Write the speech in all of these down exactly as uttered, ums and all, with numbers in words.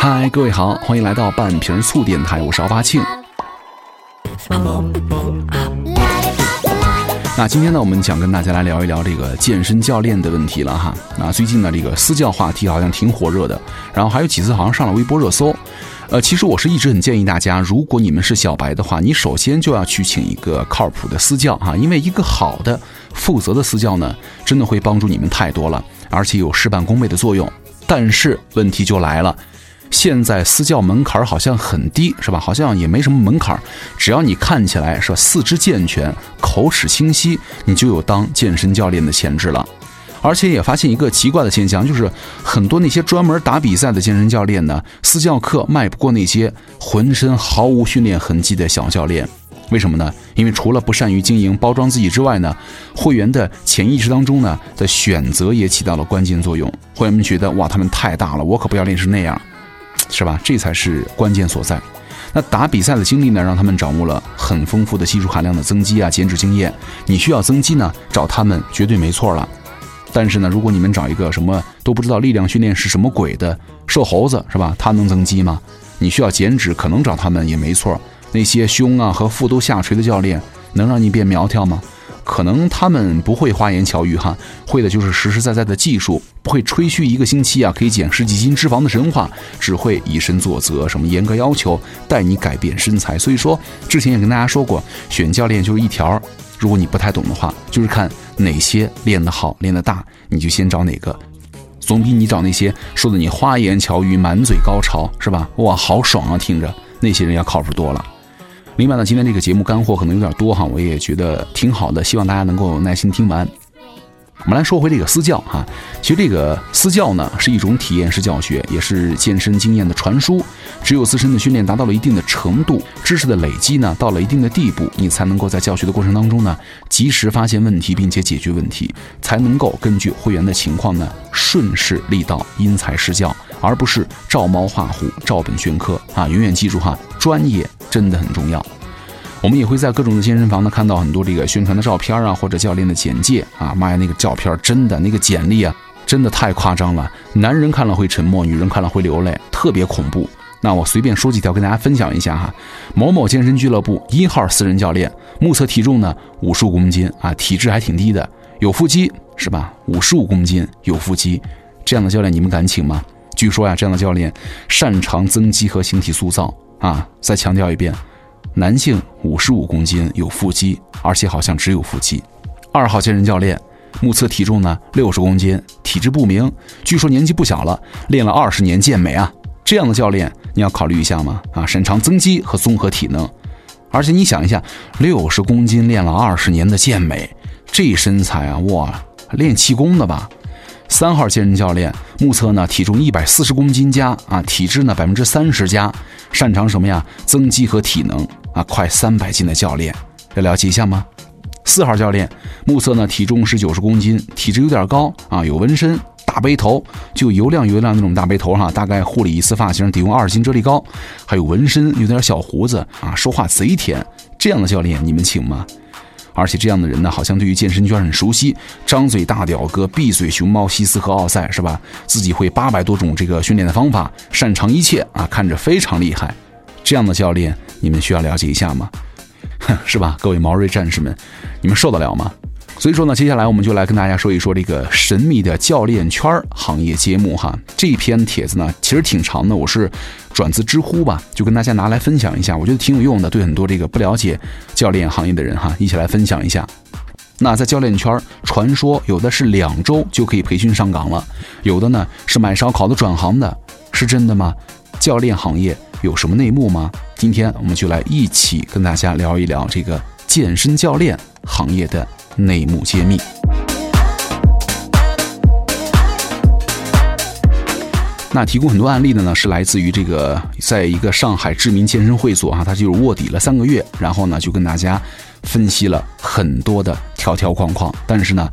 嗨，各位好，欢迎来到半瓶醋电台，我是奥巴庆。那今天呢，我们想跟大家来聊一聊这个健身教练的问题了哈。那最近呢，这个私教话题好像挺火热的，然后还有几次好像上了微博热搜。呃，其实我是一直很建议大家，如果你们是小白的话，你首先就要去请一个靠谱的私教哈，因为一个好的、负责的私教呢，真的会帮助你们太多了，而且有事半功倍的作用。但是问题就来了。现在私教门槛好像很低，是吧？好像也没什么门槛，只要你看起来是吧，四肢健全，口齿清晰，你就有当健身教练的潜质了。而且也发现一个奇怪的现象，就是很多那些专门打比赛的健身教练呢，私教课卖不过那些浑身毫无训练痕迹的小教练。为什么呢？因为除了不善于经营包装自己之外呢，会员的潜意识当中呢的选择也起到了关键作用。会员们觉得哇，他们太大了，我可不要练成那样，是吧？这才是关键所在。那打比赛的经历呢，让他们掌握了很丰富的技术含量的增肌啊、减脂经验。你需要增肌呢，找他们绝对没错了。但是呢，如果你们找一个什么都不知道力量训练是什么鬼的瘦猴子，是吧？他能增肌吗？你需要减脂，可能找他们也没错。那些胸啊和腹都下垂的教练，能让你变苗条吗？可能他们不会花言巧语哈，会的就是实实在在的技术，不会吹嘘一个星期啊可以减十几斤脂肪的神话，只会以身作则，什么严格要求，带你改变身材。所以说，之前也跟大家说过，选教练就是一条，如果你不太懂的话，就是看哪些练得好、练得大，你就先找哪个，总比你找那些说的你花言巧语、满嘴高潮，是吧？哇，好爽啊，听着那些人要靠谱多了。另外呢，今天这个节目干货可能有点多哈，我也觉得挺好的，希望大家能够耐心听完。我们来说回这个私教哈，其实这个私教呢是一种体验式教学，也是健身经验的传输。只有自身的训练达到了一定的程度，知识的累积呢到了一定的地步，你才能够在教学的过程当中呢及时发现问题并且解决问题，才能够根据会员的情况呢顺势利导，因材施教，而不是照猫画虎、照本宣科啊！永远记住哈，专业真的很重要。我们也会在各种的健身房呢看到很多这个宣传的照片啊，或者教练的简介啊。妈呀，那个照片真的那个简历啊，真的太夸张了。男人看了会沉默，女人看了会流泪，特别恐怖。那我随便说几条跟大家分享一下哈。某某健身俱乐部一号私人教练，目测体重呢五十五公斤啊，体质还挺低的，有腹肌是吧？五十五公斤有腹肌，这样的教练你们敢请吗？据说呀、啊，这样的教练擅长增肌和形体塑造啊。再强调一遍，男性五十五公斤有腹肌，而且好像只有腹肌。二号健身教练，目测体重呢六十公斤，体质不明，据说年纪不小了，练了二十年健美啊。这样的教练你要考虑一下吗？啊，擅长增肌和综合体能，而且你想一下，六十公斤练了二十年的健美，这身材啊，哇，练气功的吧？三号健身教练目测呢体重一百四十公斤加啊，体脂呢百分之三十加，擅长什么呀？增肌和体能啊，快三百斤的教练要了解一下吗？四号教练目测呢体重是九十公斤，体脂有点高啊，有纹身、大背头，就油亮油亮那种大背头哈、啊，大概护理一次发型得用二十斤啫喱膏，还有纹身，有点小胡子啊，说话贼甜，这样的教练你们请吗？而且这样的人呢，好像对于健身圈很熟悉，张嘴大屌哥，闭嘴熊猫西斯和奥赛，是吧？自己会八百多种这个训练的方法，擅长一切啊，看着非常厉害。这样的教练，你们需要了解一下吗？是吧，各位毛瑞战士们，你们受得了吗？所以说呢，接下来我们就来跟大家说一说这个神秘的教练圈行业揭幕哈。这篇帖子呢其实挺长的，我是转自知乎吧，就跟大家拿来分享一下，我觉得挺有用的，对很多这个不了解教练行业的人哈，一起来分享一下。那在教练圈，传说有的是两周就可以培训上岗了，有的呢是买烧烤的转行的，是真的吗？教练行业有什么内幕吗？今天我们就来一起跟大家聊一聊这个健身教练行业的内幕揭秘。那提供很多案例的呢，是来自于这个在一个上海知名健身会所啊，他就是卧底了三个月，然后呢就跟大家分析了很多的条条框框，但是呢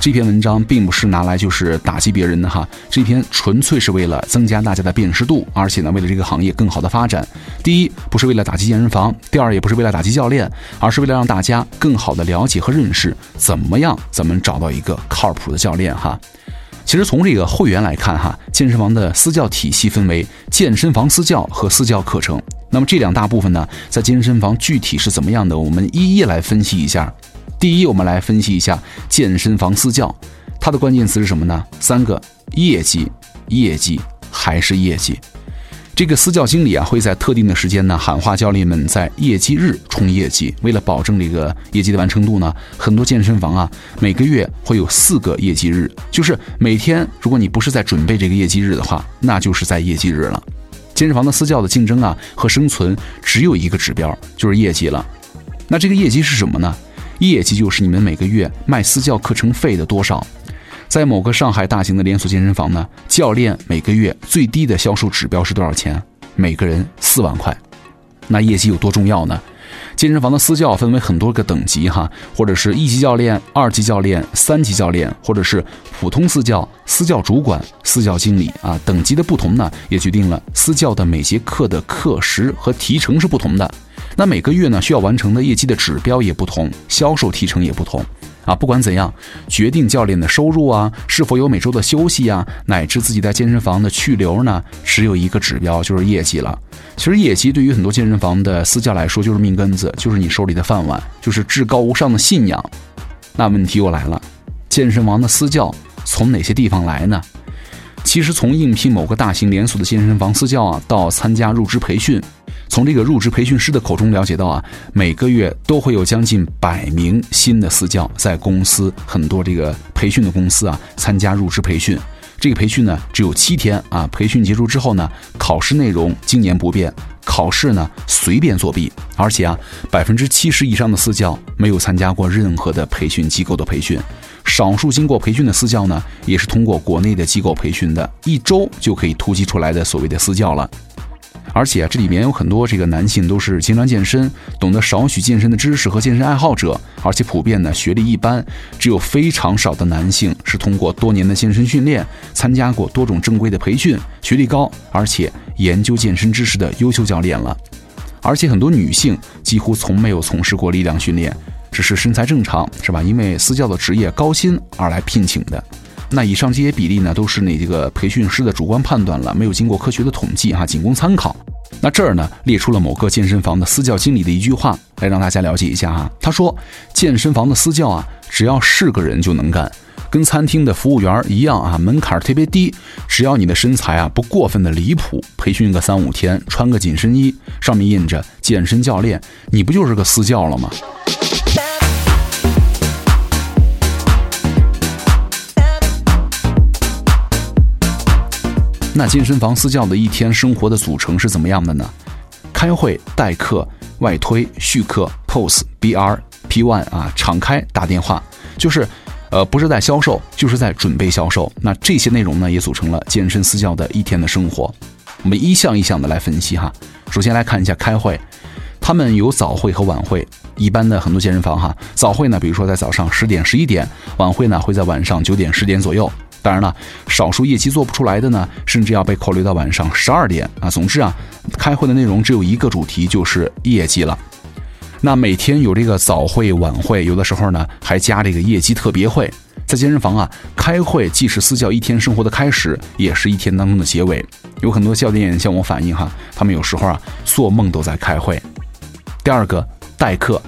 这篇文章并不是拿来就是打击别人的哈，这篇纯粹是为了增加大家的辨识度，而且呢为了这个行业更好的发展。第一，不是为了打击健身房；第二，也不是为了打击教练，而是为了让大家更好的了解和认识怎么样咱们找到一个靠谱的教练哈。其实从这个会员来看哈，健身房的私教体系分为健身房私教和私教课程。那么这两大部分呢，在健身房具体是怎么样的，我们一一来分析一下。第一，我们来分析一下健身房私教，它的关键词是什么呢？三个：业绩、业绩还是业绩。这个私教经理啊，会在特定的时间呢喊话教练们在业绩日冲业绩。为了保证这个业绩的完成度呢，很多健身房啊每个月会有四个业绩日，就是每天如果你不是在准备这个业绩日的话，那就是在业绩日了。健身房的私教的竞争啊和生存只有一个指标，就是业绩了。那这个业绩是什么呢？业绩就是你们每个月卖私教课程费的多少。在某个上海大型的连锁健身房呢，教练每个月最低的销售指标是多少钱？每个人四万块。那业绩有多重要呢？健身房的私教分为很多个等级哈，或者是一级教练、二级教练、三级教练，或者是普通私教、私教主管、私教经理啊，等级的不同呢，也决定了私教的每节课的课时和提成是不同的。那每个月呢，需要完成的业绩的指标也不同，销售提成也不同啊。不管怎样，决定教练的收入啊，是否有每周的休息啊，乃至自己在健身房的去留呢，只有一个指标，就是业绩了。其实业绩对于很多健身房的私教来说就是命根子，就是你手里的饭碗，就是至高无上的信仰。那问题又来了，健身房的私教从哪些地方来呢？其实从应聘某个大型连锁的健身房私教啊，到参加入职培训，从这个入职培训师的口中了解到啊，每个月都会有将近百名新的私教在公司很多这个培训的公司啊参加入职培训。这个培训呢只有七天啊，培训结束之后呢，考试内容经年不变，考试呢随便作弊，而且啊百分之七十以上的私教没有参加过任何的培训机构的培训。少数经过培训的私教呢，也是通过国内的机构培训的，一周就可以突击出来的所谓的私教了。而且啊，这里面有很多这个男性都是经常健身，懂得少许健身的知识和健身爱好者，而且普遍呢学历一般，只有非常少的男性是通过多年的健身训练，参加过多种正规的培训，学历高，而且研究健身知识的优秀教练了。而且很多女性几乎从没有从事过力量训练，只是身材正常，是吧？因为私教的职业高薪而来聘请的。那以上这些比例呢，都是那这个培训师的主观判断了，没有经过科学的统计哈，仅供参考。那这儿呢，列出了某个健身房的私教经理的一句话，来让大家了解一下啊。他说，健身房的私教啊，只要是个人就能干，跟餐厅的服务员一样啊，门槛特别低，只要你的身材啊不过分的离谱，培训个三五天，穿个紧身衣，上面印着健身教练，你不就是个私教了吗？那健身房私教的一天生活的组成是怎么样的呢？开会、代课、外推、续课、P O S、B R、P 一 啊，敞开打电话，就是，呃，不是在销售，就是在准备销售。那这些内容呢，也组成了健身私教的一天的生活。我们一项一项的来分析哈。首先来看一下开会，他们有早会和晚会。一般的很多健身房哈，早会呢，比如说在早上十点、十一点；晚会呢，会在晚上九点、十点左右。当然了，少数业绩做不出来的呢，甚至要被扣留到晚上十二点啊。总之啊，开会的内容只有一个主题，就是业绩了。那每天有这个早会、晚会，有的时候呢还加这个业绩特别会。在健身房啊，开会既是私教一天生活的开始，也是一天当中的结尾。有很多教练向我反映哈，他们有时候啊做梦都在开会。第二个，代课。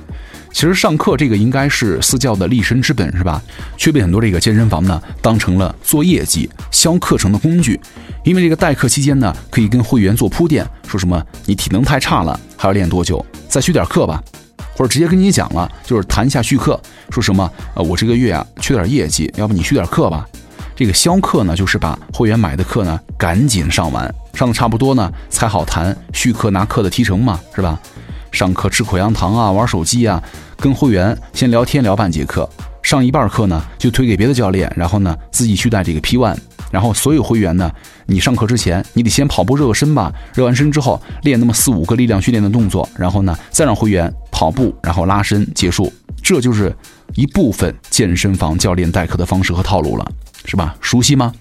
其实上课这个应该是私教的立身之本，是吧？却被很多这个健身房呢当成了做业绩、销课程的工具。因为这个代课期间呢，可以跟会员做铺垫，说什么你体能太差了，还要练多久？再续点课吧，或者直接跟你讲了，就是谈一下续课，说什么呃我这个月啊缺点业绩，要不你续点课吧。这个销课呢，就是把会员买的课呢赶紧上完，上的差不多呢才好谈续课拿课的提成嘛，是吧？上课吃口香糖啊，玩手机啊，跟会员先聊天聊半节课，上一半课呢就推给别的教练，然后呢自己去带这个 P 一， 然后所有会员呢，你上课之前你得先跑步热个身吧，热完身之后练那么四五个力量训练的动作，然后呢再让会员跑步，然后拉伸结束。这就是一部分健身房教练代课的方式和套路了，是吧？熟悉吗？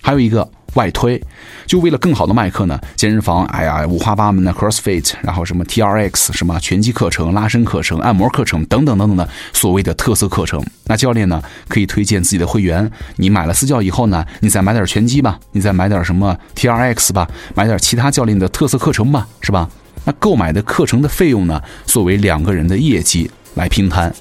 还有一个外推，就为了更好的卖课呢，健身房哎呀五花八门的 CrossFit， 然后什么 T R X， 什么拳击课程、拉伸课程、按摩课程等等等等的所谓的特色课程。那教练呢可以推荐自己的会员，你买了私教以后呢，你再买点拳击吧，你再买点什么 T R X 吧，买点其他教练的特色课程吧，是吧？那购买的课程的费用呢，作为两个人的业绩来平摊。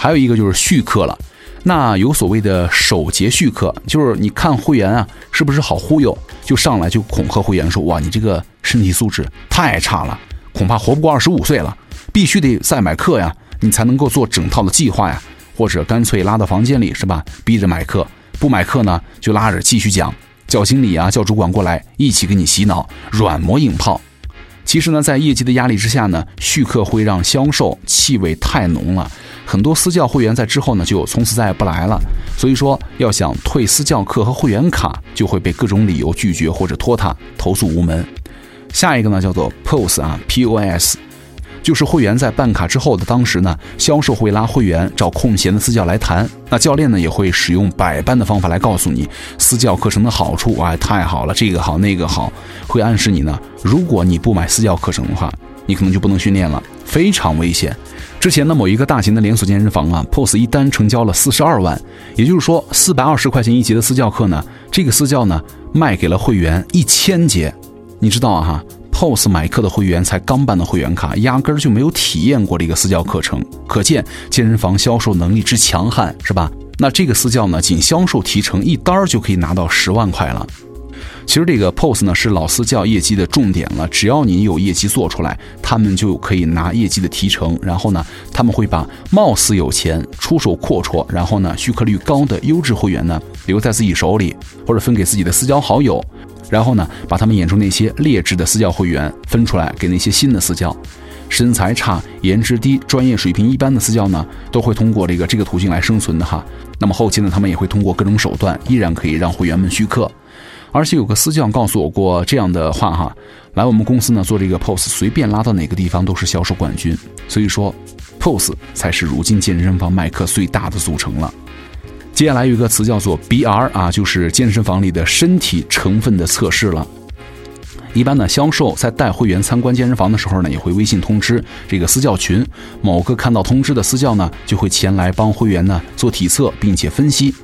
还有一个就是续课了。那有所谓的首节续课，就是你看会员啊是不是好忽悠，就上来就恐吓会员说，哇你这个身体素质太差了，恐怕活不过二十五岁了，必须得再买课呀，你才能够做整套的计划呀，或者干脆拉到房间里，是吧？逼着买课，不买课呢就拉着继续讲，叫经理啊叫主管过来一起给你洗脑，软磨硬泡。其实呢，在业绩的压力之下呢，续课会让销售气味太浓了，很多私教会员在之后呢就从此再也不来了。所以说，要想退私教课和会员卡，就会被各种理由拒绝或者拖沓，投诉无门。下一个呢叫做 P O S 啊 ，P O S， 就是会员在办卡之后的当时呢，销售会拉会员找空闲的私教来谈，那教练呢也会使用百般的方法来告诉你私教课程的好处啊，太好了，这个好那个好，会暗示你呢，如果你不买私教课程的话，你可能就不能训练了，非常危险。之前呢，某一个大型的连锁健身房啊 ，P O S 一单成交了四十二万，也就是说四百二十块钱一节的私教课呢，这个私教呢卖给了会员一千节。你知道啊哈 ，P O S 买课的会员才刚办的会员卡，压根儿就没有体验过这个私教课程，可见健身房销售能力之强悍，是吧？那这个私教呢，仅销售提成一单就可以拿到十万块了。其实这个 P O S 呢是老私教业绩的重点了，只要你有业绩做出来，他们就可以拿业绩的提成，然后呢他们会把貌似有钱出手阔绰，然后呢续课率高的优质会员呢留在自己手里，或者分给自己的私教好友，然后呢把他们眼中那些劣质的私教会员分出来给那些新的私教。身材差、颜值低、专业水平一般的私教呢都会通过这个这个途径来生存的哈。那么后期呢他们也会通过各种手段依然可以让会员们续课。而且有个私教告诉我过这样的话哈，来我们公司呢做这个 P O S， 随便拉到哪个地方都是销售冠军。所以说 P O S 才是如今健身房卖课最大的组成了。接下来有一个词叫做 B R 啊，就是健身房里的身体成分的测试了。一般呢，销售在带会员参观健身房的时候呢，也会微信通知这个私教群，某个看到通知的私教呢，就会前来帮会员呢做体测，并且分析。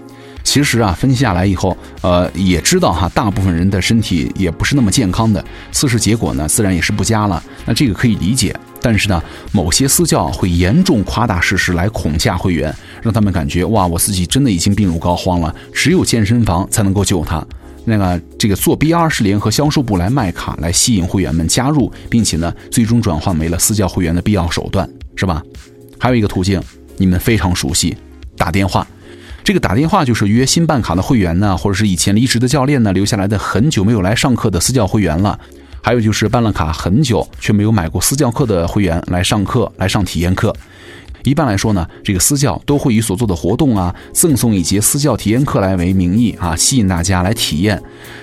其实啊，分析下来以后，呃，也知道哈，大部分人的身体也不是那么健康的，测试结果呢，自然也是不佳了。那这个可以理解，但是呢，某些私教会严重夸大事实来恐吓会员，让他们感觉哇，我自己真的已经病入膏肓了，只有健身房才能够救他。那个这个做 B R 是联合销售部来卖卡，来吸引会员们加入，并且呢，最终转换为了私教会员的必要手段，是吧？还有一个途径，你们非常熟悉，打电话。这个打电话就是约新办卡的会员呢，或者是以前离职的教练呢留下来的很久没有来上课的私教会员了，还有就是办了卡很久却没有买过私教课的会员来上课，来上体验课。一般来说呢，这个私教都会以所做的活动啊，赠送一节私教体验课来为名义啊，吸引大家来体验。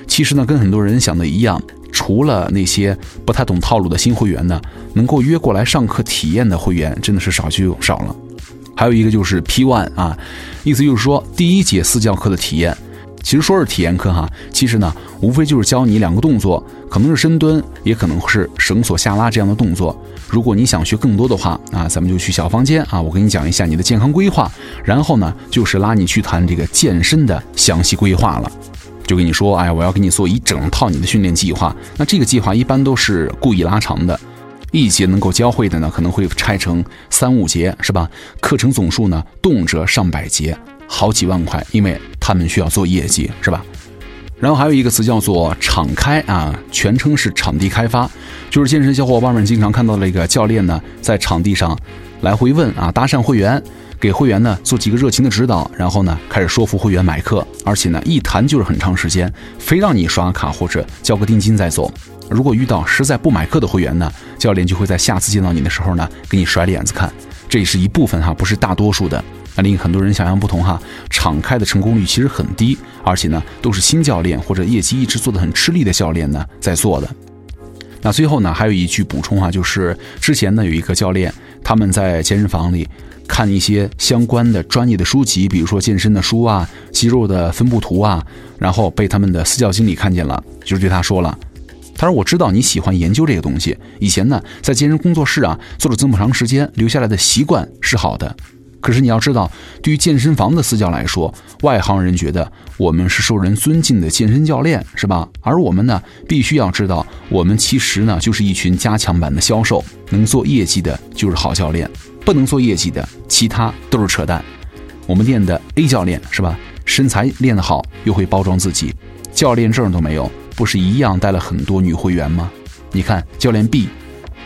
其实呢，跟很多人想的一样，除了那些不太懂套路的新会员呢，能够约过来上课体验的会员真的是少之又少了。还有一个就是 P 一 啊，意思就是说第一节私教课的体验，其实说是体验课哈，其实呢无非就是教你两个动作，可能是深蹲，也可能是绳索下拉这样的动作。如果你想学更多的话啊，咱们就去小房间啊，我给你讲一下你的健康规划，然后呢就是拉你去谈这个健身的详细规划了。就跟你说，哎，我要给你做一整套你的训练计划，那这个计划一般都是故意拉长的。一节能够教会的呢，可能会拆成三五节，是吧？课程总数呢，动辄上百节，好几万块，因为他们需要做业绩，是吧？然后还有一个词叫做场开啊，全称是场地开发，就是健身小伙伴们经常看到的一个教练呢，在场地上来回问啊，搭讪会员，给会员呢做几个热情的指导，然后呢开始说服会员买课，而且呢一谈就是很长时间，非让你刷卡或者交个定金再走。如果遇到实在不买课的会员呢，教练就会在下次见到你的时候呢给你甩脸子看，这也是一部分哈，不是大多数的。那令很多人想象不同哈，场开的成功率其实很低，而且呢都是新教练或者业绩一直做得很吃力的教练呢在做的。那最后呢还有一句补充哈，就是之前呢有一个教练，他们在健身房里看一些相关的专业的书籍，比如说健身的书啊，肌肉的分布图啊，然后被他们的私教经理看见了，就对他说了，他说我知道你喜欢研究这个东西，以前呢在健身工作室啊做了这么长时间，留下来的习惯是好的，可是你要知道，对于健身房的私教来说，外行人觉得我们是受人尊敬的健身教练，是吧？而我们呢，必须要知道，我们其实呢就是一群加强版的销售，能做业绩的就是好教练，不能做业绩的，其他都是扯淡。我们练的 A 教练是吧？身材练得好，又会包装自己，教练证都没有，不是一样带了很多女会员吗？你看教练 B，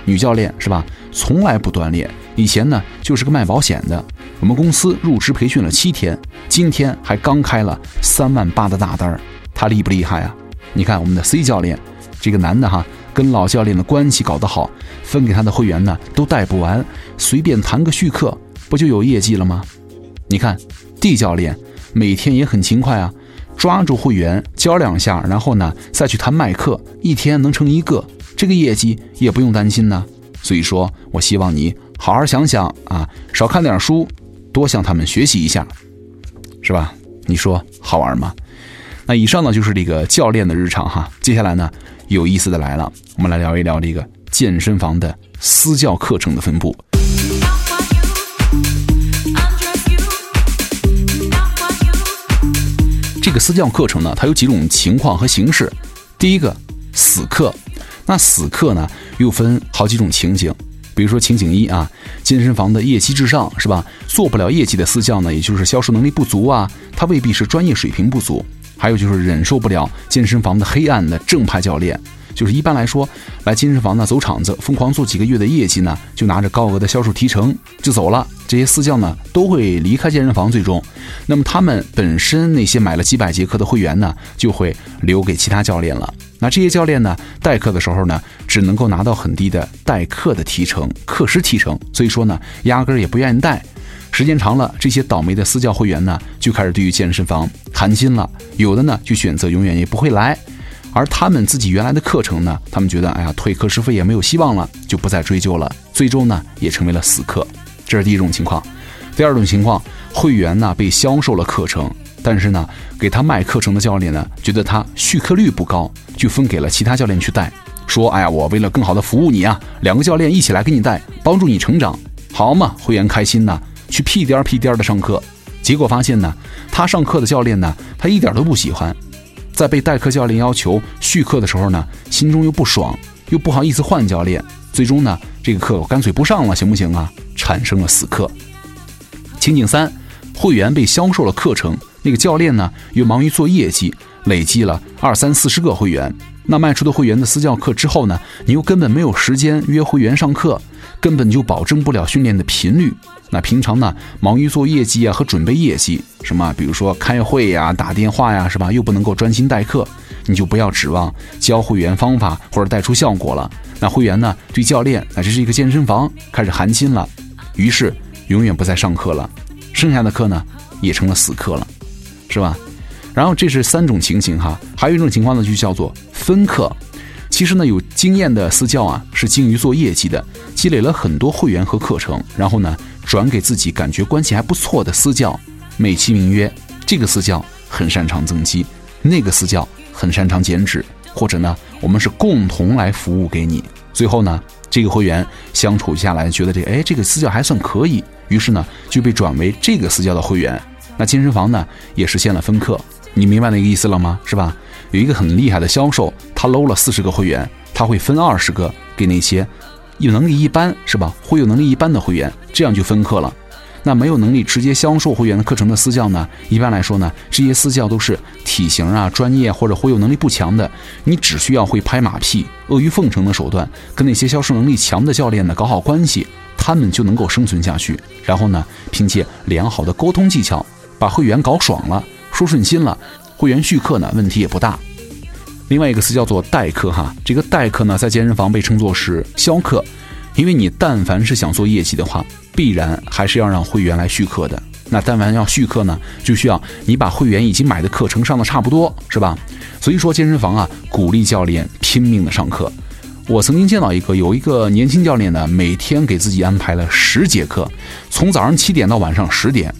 女教练是吧？从来不锻炼，以前呢就是个卖保险的。我们公司入职培训了七天，今天还刚开了三万八的大单，他厉不厉害啊？你看我们的 C 教练，这个男的哈，跟老教练的关系搞得好，分给他的会员呢都带不完，随便谈个续课，不就有业绩了吗？你看 D 教练每天也很勤快啊，抓住会员教两下，然后呢再去谈卖课，一天能成一个，这个业绩也不用担心呢。所以说我希望你好好想想啊，少看点书，多向他们学习一下，是吧？你说好玩吗？那以上呢就是这个教练的日常哈。接下来呢有意思的来了，我们来聊一聊这个健身房的私教课程的分布。这个私教课程呢它有几种情况和形式。第一个死课，那死课呢又分好几种情景。比如说情景一啊，健身房的业绩至上是吧？做不了业绩的私教呢，也就是销售能力不足啊，他未必是专业水平不足。还有就是忍受不了健身房的黑暗的正派教练，就是一般来说来健身房呢走场子，疯狂做几个月的业绩呢，就拿着高额的销售提成就走了。这些私教呢都会离开健身房，最终，那么他们本身那些买了几百节课的会员呢，就会留给其他教练了。那这些教练呢，代课的时候呢，只能够拿到很低的代课的提成、课时提成，所以说呢，压根儿也不愿意带。时间长了，这些倒霉的私教会员呢，就开始对于健身房寒心了，有的呢就选择永远也不会来。而他们自己原来的课程呢，他们觉得哎呀，退课时费也没有希望了，就不再追究了，最终呢也成为了死课。这是第一种情况。第二种情况，会员呢被销售了课程，但是呢给他卖课程的教练呢觉得他续课率不高，就分给了其他教练去带，说哎呀，我为了更好的服务你啊，两个教练一起来给你带，帮助你成长，好嘛，会员开心呢，去屁颠屁颠的上课。结果发现呢，他上课的教练呢他一点都不喜欢，在被代课教练要求续课的时候呢，心中又不爽，又不好意思换教练，最终呢这个课我干脆不上了，行不行啊？产生了死课。情景三，会员被销售了课程，那个教练呢又忙于做业绩，累积了二三四十个会员，那卖出的会员的私教课之后呢，你又根本没有时间约会员上课，根本就保证不了训练的频率。那平常呢忙于做业绩啊和准备业绩，什么比如说开会呀、啊、打电话呀、啊、是吧，又不能够专心代课，你就不要指望教会员方法或者带出效果了。那会员呢对教练乃至是一个健身房开始寒心了，于是永远不再上课了，剩下的课呢也成了死课了，是吧？然后这是三种情形哈。还有一种情况呢就叫做分课。其实呢有经验的私教啊是精于做业绩的，积累了很多会员和课程，然后呢转给自己感觉关系还不错的私教，美其名曰这个私教很擅长增肌，那个私教很擅长减脂，或者呢我们是共同来服务给你。最后呢这个会员相处下来觉得这个哎这个私教还算可以，于是呢就被转为这个私教的会员。那健身房呢也实现了分课。你明白那个意思了吗？是吧？有一个很厉害的销售，他搂了四十个会员，他会分二十个给那些有能力一般是吧，会有能力一般的会员，这样就分课了。那没有能力直接销售会员的课程的私教呢，一般来说呢，这些私教都是体型啊、专业或者会有能力不强的，你只需要会拍马屁、阿谀奉承的手段，跟那些销售能力强的教练呢搞好关系，他们就能够生存下去。然后呢，凭借良好的沟通技巧，把会员搞爽了。说顺心了，会员续课呢问题也不大。另外一个词叫做代课哈，这个代课呢在健身房被称作是销课，因为你但凡是想做业绩的话，必然还是要让会员来续课的。那但凡要续课呢，就需要你把会员已经买的课程上的差不多，是吧？所以说健身房啊鼓励教练拼命的上课。我曾经见到一个有一个年轻教练呢，每天给自己安排了十节课，从早上七点到晚上十点。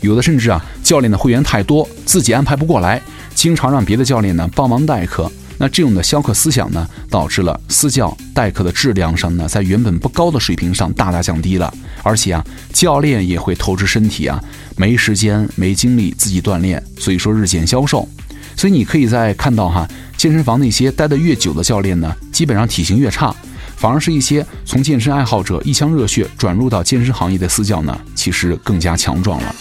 有的甚至啊，教练的会员太多，自己安排不过来，经常让别的教练呢帮忙代课。那这种的消课思想呢，导致了私教代课的质量上呢，在原本不高的水平上大大降低了。而且啊，教练也会透支身体啊，没时间没精力自己锻炼，所以说日渐消瘦。所以你可以在看到哈，健身房那些待得越久的教练呢，基本上体型越差，反而是一些从健身爱好者一腔热血转入到健身行业的私教呢，其实更加强壮了。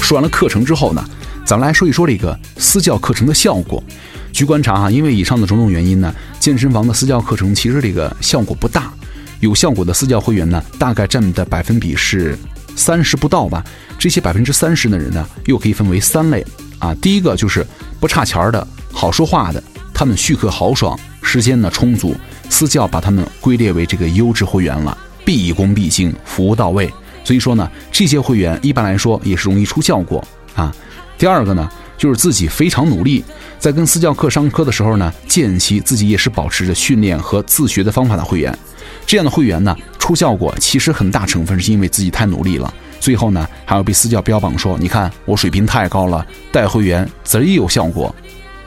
说完了课程之后呢，咱们来说一说这个私教课程的效果。据观察啊，因为以上的种种原因呢，健身房的私教课程其实这个效果不大。有效果的私教会员呢，大概占的百分比是三十不到吧。这些百分之三十的人呢，又可以分为三类啊。第一个就是不差钱的、好说话的，他们续课豪爽，时间呢充足，私教把他们归列为这个优质会员了，毕恭毕敬，服务到位。所以说呢，这些会员一般来说也是容易出效果啊。第二个呢，就是自己非常努力，在跟私教课上课的时候呢，间隙自己也是保持着训练和自学的方法的会员。这样的会员呢，出效果其实很大成分是因为自己太努力了。最后呢，还要被私教标榜说，你看我水平太高了，带会员贼有效果。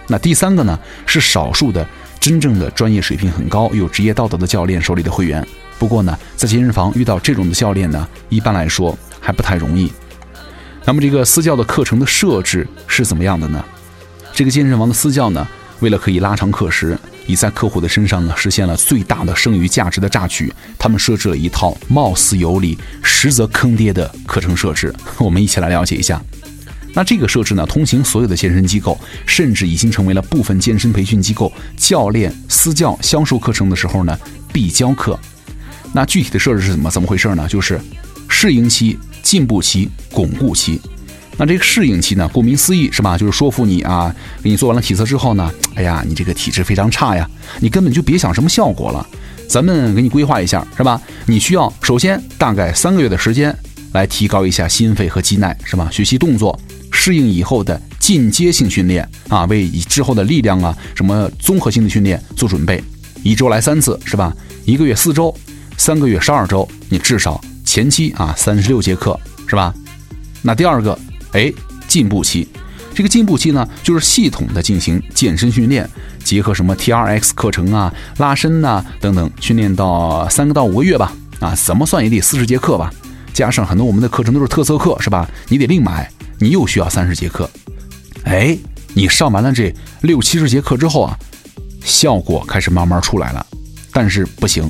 那第三个呢，是少数的真正的专业水平很高、有职业道德的教练手里的会员。不过呢，在健身房遇到这种的教练呢，一般来说还不太容易。那么这个私教的课程的设置是怎么样的呢？这个健身房的私教呢，为了可以拉长课时，以在客户的身上呢实现了最大的剩余价值的榨取，他们设置了一套貌似有理，实则坑爹的课程设置。我们一起来了解一下。那这个设置呢，通行所有的健身机构，甚至已经成为了部分健身培训机构教练私教销售课程的时候呢必教课。那具体的设置是怎么怎么回事呢？就是适应期、进步期、巩固期。那这个适应期呢，顾名思义是吧？就是说服你啊，给你做完了体测之后呢，哎呀，你这个体质非常差呀，你根本就别想什么效果了。咱们给你规划一下是吧？你需要首先大概三个月的时间来提高一下心肺和肌耐是吧？学习动作，适应以后的进阶性训练啊，为以之后的力量啊什么综合性的训练做准备。一周来三次是吧？一个月四周。三个月十二周，你至少前期啊三十六节课是吧？那第二个，哎，进步期。这个进步期呢，就是系统的进行健身训练，结合什么 T R X 课程啊、拉伸啊等等，训练到三个到五个月吧，啊，怎么算也得四十节课吧。加上很多我们的课程都是特色课是吧？你得另买，你又需要三十节课。哎，你上完了这六七十节课之后啊，效果开始慢慢出来了，但是不行。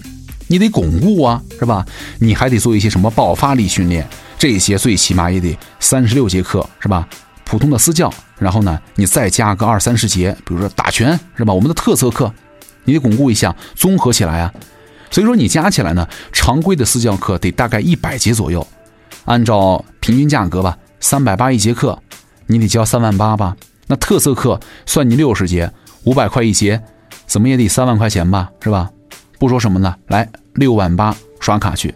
你得巩固啊，是吧？你还得做一些什么爆发力训练，这些最起码也得三十六节课，是吧？普通的私教，然后呢，你再加个二三十节，比如说打拳，是吧？我们的特色课，你得巩固一下，综合起来啊。所以说你加起来呢，常规的私教课得大概一百节左右，按照平均价格吧，三百八一节课，你得交三万八吧。那特色课算你六十节，五百块一节，怎么也得三万块钱吧，是吧？不说什么呢，来六万八刷卡去。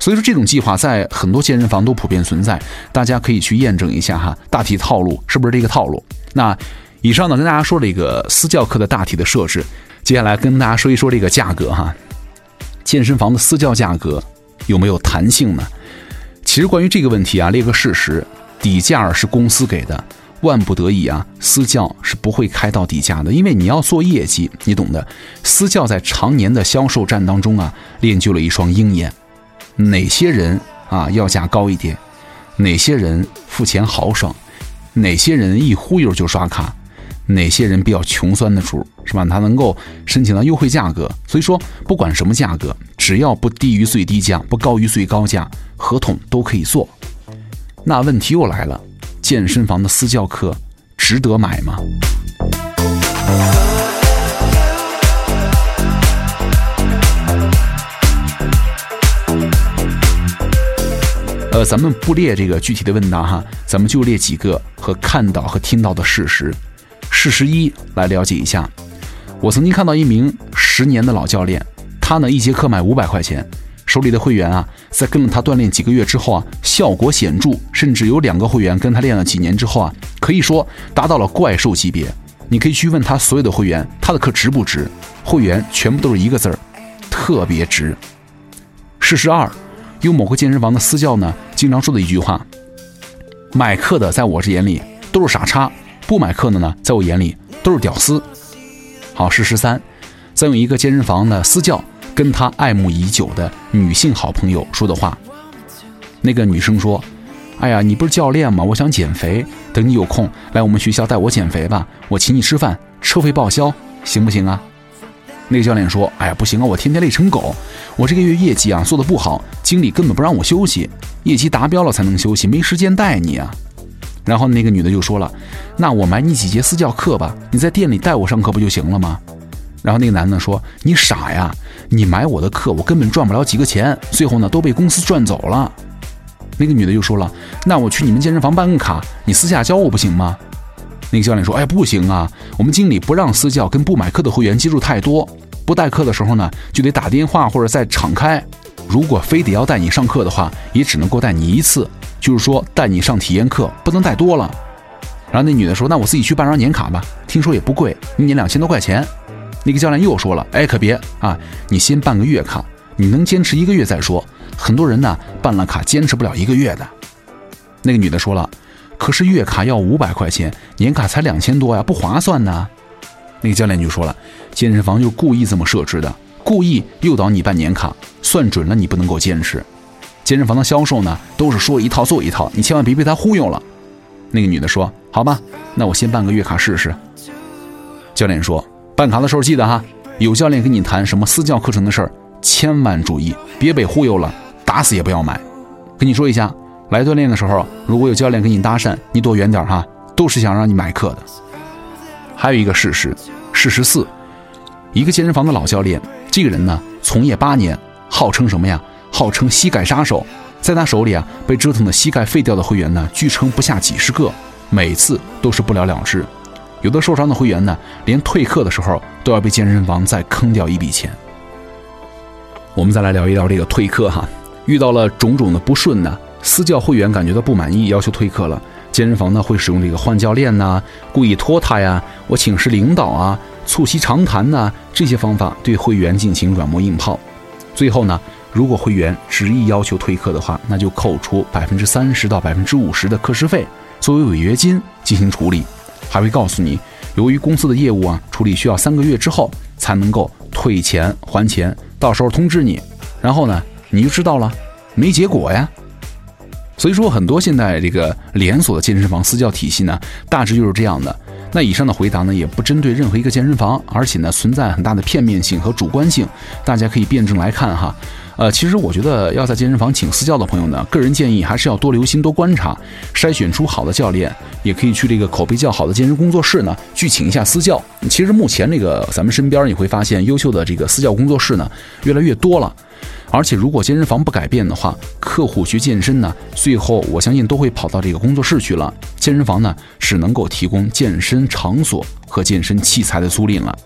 所以说这种计划在很多健身房都普遍存在，大家可以去验证一下哈，大体套路是不是这个套路。那以上呢跟大家说了一个私教课的大体的设置，接下来跟大家说一说这个价格哈。健身房的私教价格有没有弹性呢？其实关于这个问题啊，列个事实，底价是公司给的，万不得已啊，私教是不会开到底价的，因为你要做业绩，你懂的。私教在常年的销售战当中啊，练就了一双鹰眼。哪些人啊要价高一点，哪些人付钱豪爽，哪些人一忽悠就刷卡，哪些人比较穷酸的主是吧？他能够申请到优惠价格。所以说，不管什么价格，只要不低于最低价，不高于最高价，合同都可以做。那问题又来了。健身房的私教课值得买吗？呃，咱们不列这个具体的问答哈，咱们就列几个和看到和听到的事实。事实一，来了解一下。我曾经看到一名十年的老教练，他呢一节课卖五百块钱，手里的会员啊，在跟了他锻炼几个月之后啊，效果显著，甚至有两个会员跟他练了几年之后啊，可以说达到了怪兽级别。你可以去问他所有的会员，他的课值不值？会员全部都是一个字儿，特别值。事实二，有某个健身房的私教呢，经常说的一句话：买课的在我这眼里都是傻叉，不买课的呢，在我眼里都是屌丝。好，事实三，再用一个健身房的私教跟他爱慕已久的女性好朋友说的话。那个女生说：哎呀，你不是教练吗？我想减肥，等你有空来我们学校带我减肥吧，我请你吃饭，车费报销，行不行啊？那个教练说：哎呀，不行啊，我天天累成狗，我这个月业绩啊做得不好，经理根本不让我休息，业绩达标了才能休息，没时间带你啊。然后那个女的就说了：那我买你几节私教课吧，你在店里带我上课不就行了吗？然后那个男的说：你傻呀，你买我的课我根本赚不了几个钱，最后呢都被公司赚走了。那个女的又说了：那我去你们健身房办个卡，你私下教我不行吗？那个教练说：哎，不行啊，我们经理不让私教跟不买课的会员接触太多，不带课的时候呢就得打电话或者在场开，如果非得要带你上课的话，也只能够带你一次，就是说带你上体验课，不能带多了。然后那女的说：那我自己去办张年卡吧，听说也不贵，一年两千多块钱。那个教练又说了：哎，可别啊，你先办个月卡，你能坚持一个月再说，很多人呢办了卡坚持不了一个月的。那个女的说了：可是月卡要五百块钱，年卡才两千多呀，不划算呢。那个教练就说了：健身房就故意这么设置的，故意诱导你办年卡，算准了你不能够坚持。健身房的销售呢都是说一套做一套，你千万别被他忽悠了。那个女的说：好吧，那我先办个月卡试试。教练说：办卡的时候记得哈，有教练跟你谈什么私教课程的事儿，千万注意，别被忽悠了，打死也不要买。跟你说一下，来锻炼的时候，如果有教练跟你搭讪，你躲远点哈，都是想让你买课的。还有一个事实，事实四，一个健身房的老教练，这个人呢，从业八年，号称什么呀？号称膝盖杀手，在他手里啊，被折腾的膝盖废掉的会员呢，据称不下几十个，每次都是不了了之。有的受伤的会员呢，连退课的时候都要被健身房再坑掉一笔钱。我们再来聊一聊这个退课哈，遇到了种种的不顺呢，私教会员感觉到不满意，要求退课了，健身房呢会使用这个换教练呐、啊、故意拖沓呀、啊、我请示领导啊、促膝长谈呐、啊、这些方法对会员进行软磨硬泡。最后呢，如果会员执意要求退课的话，那就扣除百分之三十到百分之五十的课时费作为违约金进行处理。还会告诉你，由于公司的业务啊处理需要三个月之后才能够退钱还钱，到时候通知你，然后呢你就知道了，没结果呀。所以说很多现在这个连锁的健身房私教体系呢，大致就是这样的。那以上的回答呢，也不针对任何一个健身房，而且呢存在很大的片面性和主观性，大家可以辩证来看哈。呃，其实我觉得要在健身房请私教的朋友呢，个人建议还是要多留心、多观察，筛选出好的教练，也可以去这个口碑较好的健身工作室呢，去请一下私教。其实目前这个咱们身边你会发现，优秀的这个私教工作室呢，越来越多了。而且如果健身房不改变的话，客户学健身呢，最后我相信都会跑到这个工作室去了。健身房呢，只能够提供健身场所和健身器材的租赁了。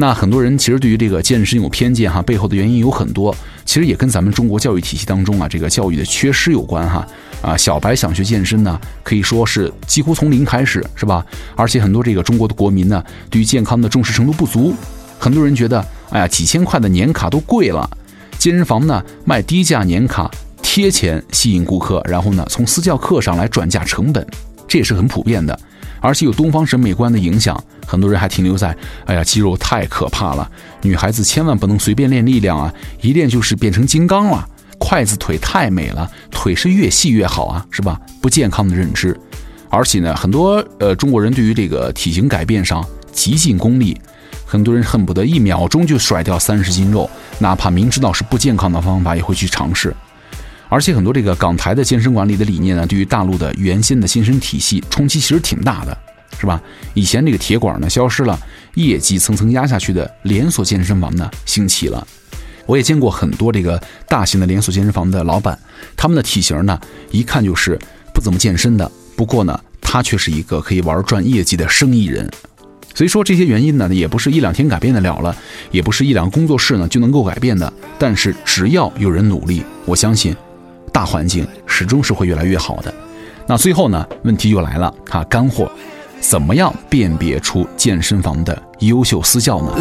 那很多人其实对于这个健身有偏见哈，背后的原因有很多，其实也跟咱们中国教育体系当中啊这个教育的缺失有关哈。啊，小白想学健身呢，可以说是几乎从零开始，是吧？而且很多这个中国的国民呢，对于健康的重视程度不足，很多人觉得，哎呀，几千块的年卡都贵了，健身房呢卖低价年卡贴钱吸引顾客，然后呢从私教课上来转嫁成本，这也是很普遍的。而且有东方审美观的影响，很多人还停留在哎呀肌肉太可怕了，女孩子千万不能随便练力量啊，一练就是变成金刚了，筷子腿太美了，腿是越细越好啊，是吧？不健康的认知。而且呢很多呃中国人对于这个体型改变上极尽功利，很多人恨不得一秒钟就甩掉三十斤肉，哪怕明知道是不健康的方法也会去尝试。而且很多这个港台的健身管理的理念呢，对于大陆的原先的健身体系冲击其实挺大的，是吧？以前这个铁管呢消失了，业绩层层压下去的连锁健身房呢兴起了。我也见过很多这个大型的连锁健身房的老板，他们的体型呢一看就是不怎么健身的，不过呢他却是一个可以玩转业绩的生意人。所以说这些原因呢，也不是一两天改变得了了，也不是一两工作室呢就能够改变的。但是只要有人努力，我相信大环境始终是会越来越好的。那最后呢，问题又来了哈，干货，怎么样辨别出健身房的优秀私教呢？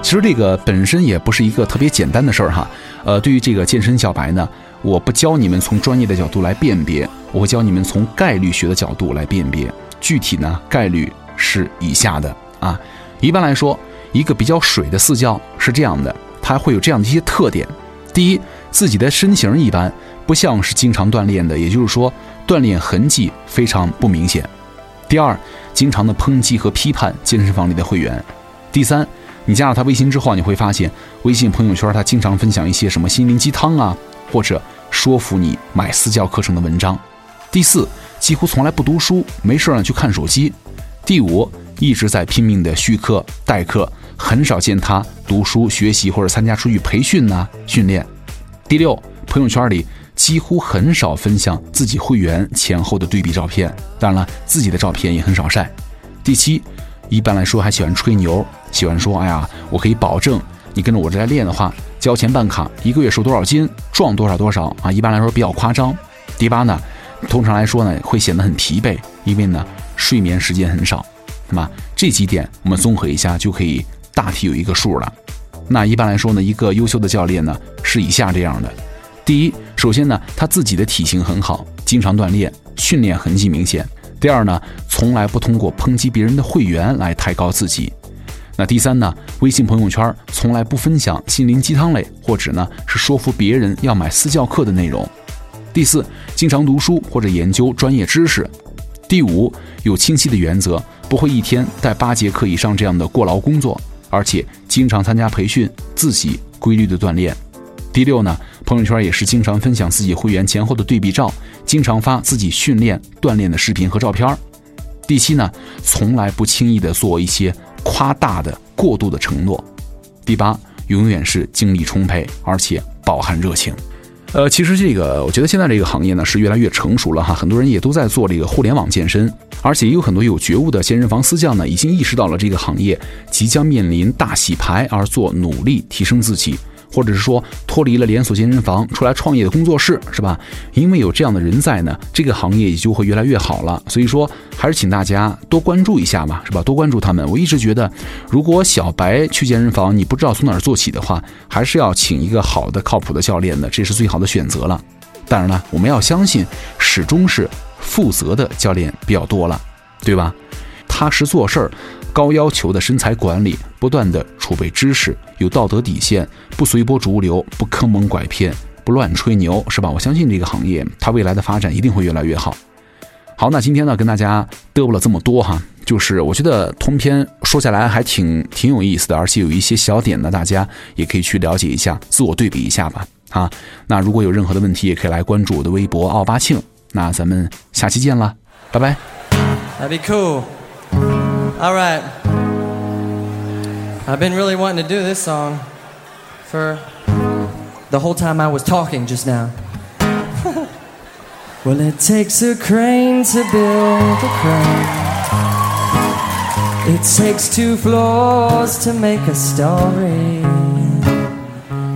其实这个本身也不是一个特别简单的事儿哈，呃，对于这个健身小白呢，我不教你们从专业的角度来辨别，我会教你们从概率学的角度来辨别。具体呢，概率是以下的啊。一般来说，一个比较水的私教是这样的，他会有这样的一些特点：第一，自己的身形一般，不像是经常锻炼的，也就是说，锻炼痕迹非常不明显；第二，经常的抨击和批判健身房里的会员；第三，你加了他微信之后，你会发现微信朋友圈他经常分享一些什么心灵鸡汤啊，或者说服你买私教课程的文章。第四，几乎从来不读书，没事呢去看手机。第五，一直在拼命的续课代课，很少见他读书学习或者参加出去培训啊训练。第六，朋友圈里几乎很少分享自己会员前后的对比照片，当然了，自己的照片也很少晒。第七，一般来说还喜欢吹牛，喜欢说哎呀，我可以保证你跟着我这来练的话，交钱办卡，一个月瘦多少斤，壮多少多少啊，一般来说比较夸张。第八呢，通常来说呢会显得很疲惫，因为呢睡眠时间很少。那么这几点我们综合一下就可以大体有一个数了。那一般来说呢，一个优秀的教练呢是以下这样的：第一，首先呢他自己的体型很好，经常锻炼，训练痕迹明显。第二呢，从来不通过抨击别人的会员来抬高自己。那第三呢，微信朋友圈从来不分享心灵鸡汤类，或者呢是说服别人要买私教课的内容。第四，经常读书或者研究专业知识。第五，有清晰的原则，不会一天带八节课以上这样的过劳工作，而且经常参加培训，自己规律的锻炼。第六呢，朋友圈也是经常分享自己会员前后的对比照，经常发自己训练锻炼的视频和照片。第七呢，从来不轻易的做一些夸大的过度的承诺。第八，永远是精力充沛，而且饱含热情。呃，其实这个我觉得现在这个行业呢是越来越成熟了哈，很多人也都在做这个互联网健身，而且也有很多有觉悟的健身房私教呢已经意识到了这个行业即将面临大洗牌，而做努力提升自己，或者是说脱离了连锁健身房出来创业的工作室，是吧？因为有这样的人在呢，这个行业也就会越来越好了。所以说还是请大家多关注一下吧，是吧？多关注他们。我一直觉得，如果小白去健身房你不知道从哪儿做起的话，还是要请一个好的靠谱的教练的，这是最好的选择了。当然了，我们要相信始终是负责的教练比较多了，对吧？踏实做事儿，高要求的身材管理，不断的储备知识，有道德底线，不随波逐流，不坑蒙拐骗，不乱吹牛，是吧？我相信这个行业它未来的发展一定会越来越好。好，那今天呢跟大家嘚啵了这么多哈，就是我觉得通篇说下来还挺挺有意思的，而且有一些小点呢，大家也可以去了解一下，自我对比一下吧啊。那如果有任何的问题，也可以来关注我的微博奥巴庆。那咱们下期见了，拜拜。That'd be cool.All right, I've been really wanting to do this song for the whole time I was talking just now. Well, it takes a crane to build a crane. It takes two floors to make a story.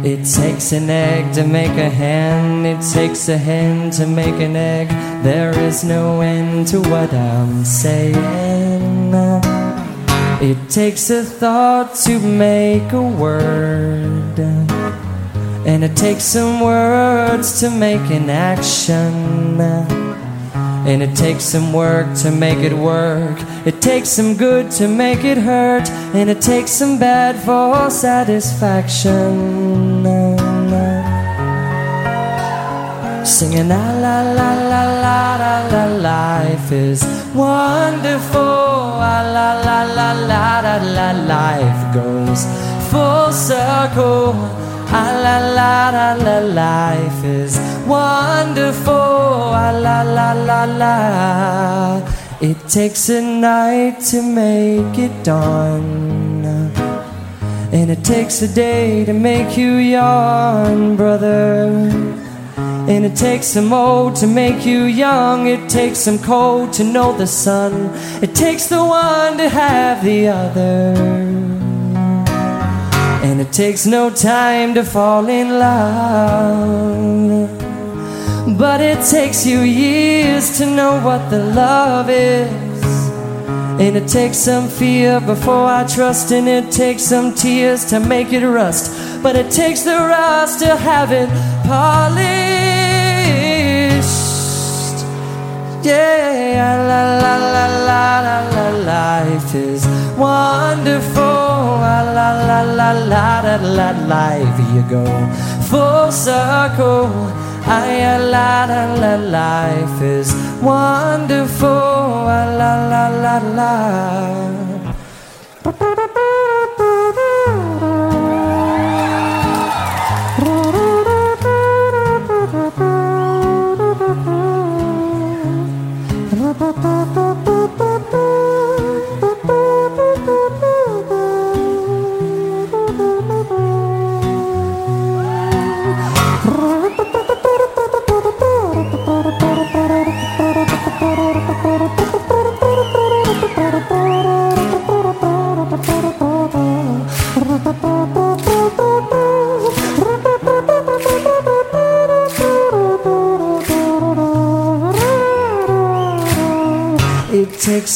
It takes an egg to make a hen. It takes a hen to make an egg. There is no end to what I'm saying.It takes a thought to make a word, and it takes some words to make an action, and it takes some work to make it work. It takes some good to make it hurt, and it takes some bad for satisfaction. Singing la la la la la la la, life is wonderful.La la la la la la la, life goes full circle. La la la la la, life is wonderful. La la la la la. It takes a night to make it dawn, And it takes a day to make you yawn, brother. And it takes some old to make you young. It takes some cold to know the sun. It takes the one to have the other. And it takes no time to fall in love, but it takes you years to know what the love is. And it takes some fear before I trust, and it takes some tears to make it rust, but it takes the rust to have it polished. Yeah, la la la la la, life is wonderful. La la la la la la, life you go full circle. I la la la, life is wonderful. La la la la.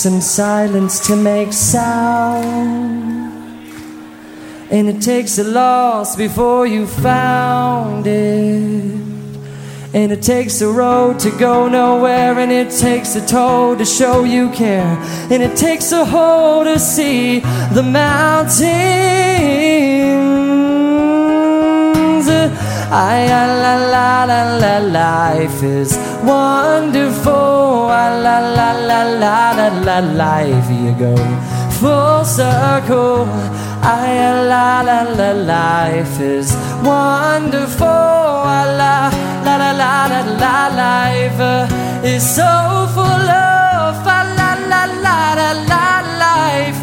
'Some silence to make sound, and it takes a loss before you found it, and it takes a road to go nowhere, and it takes a toll to show you care, and it takes a hole to see the mountains. I la la la la, life is wonderful. La la la la la la, life you go full circle. I la la la, life is wonderful. La la la la la, life is so full of la la la la la, life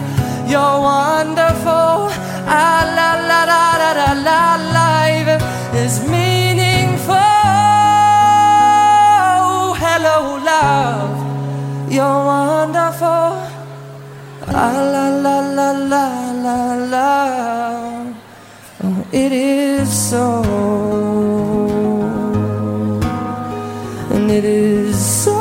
you're wonderful. La la la la la la, life is me. You're wonderful. Ah, la la la la la la. Oh, it is so. And it is so.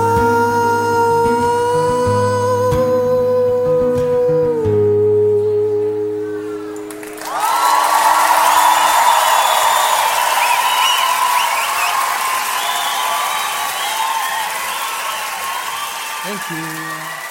Thank you.